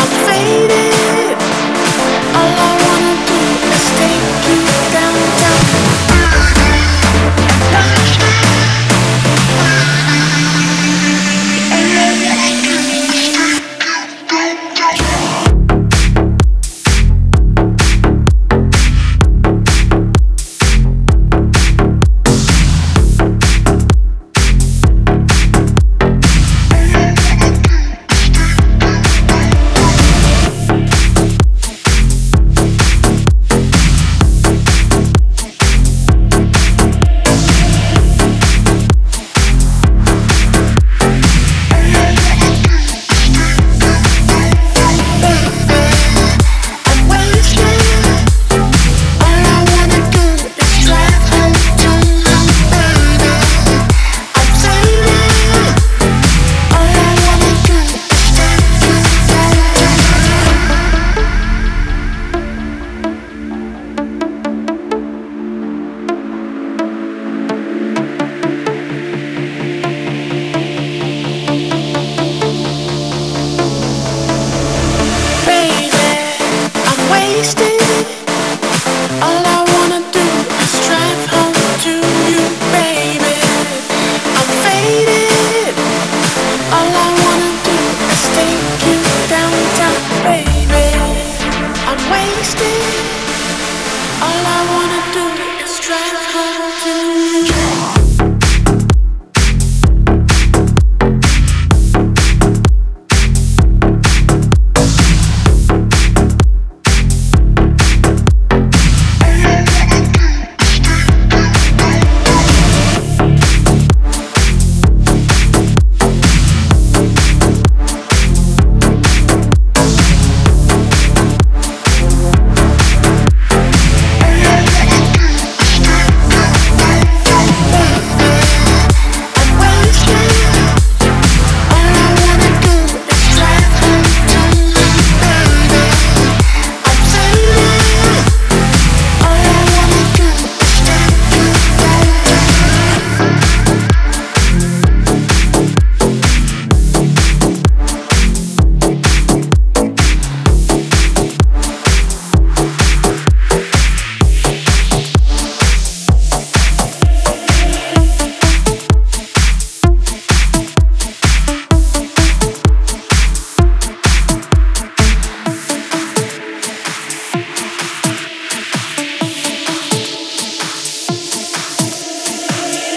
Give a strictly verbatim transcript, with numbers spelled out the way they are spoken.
I'm faded. All I wanna do is take you downtown. Stay.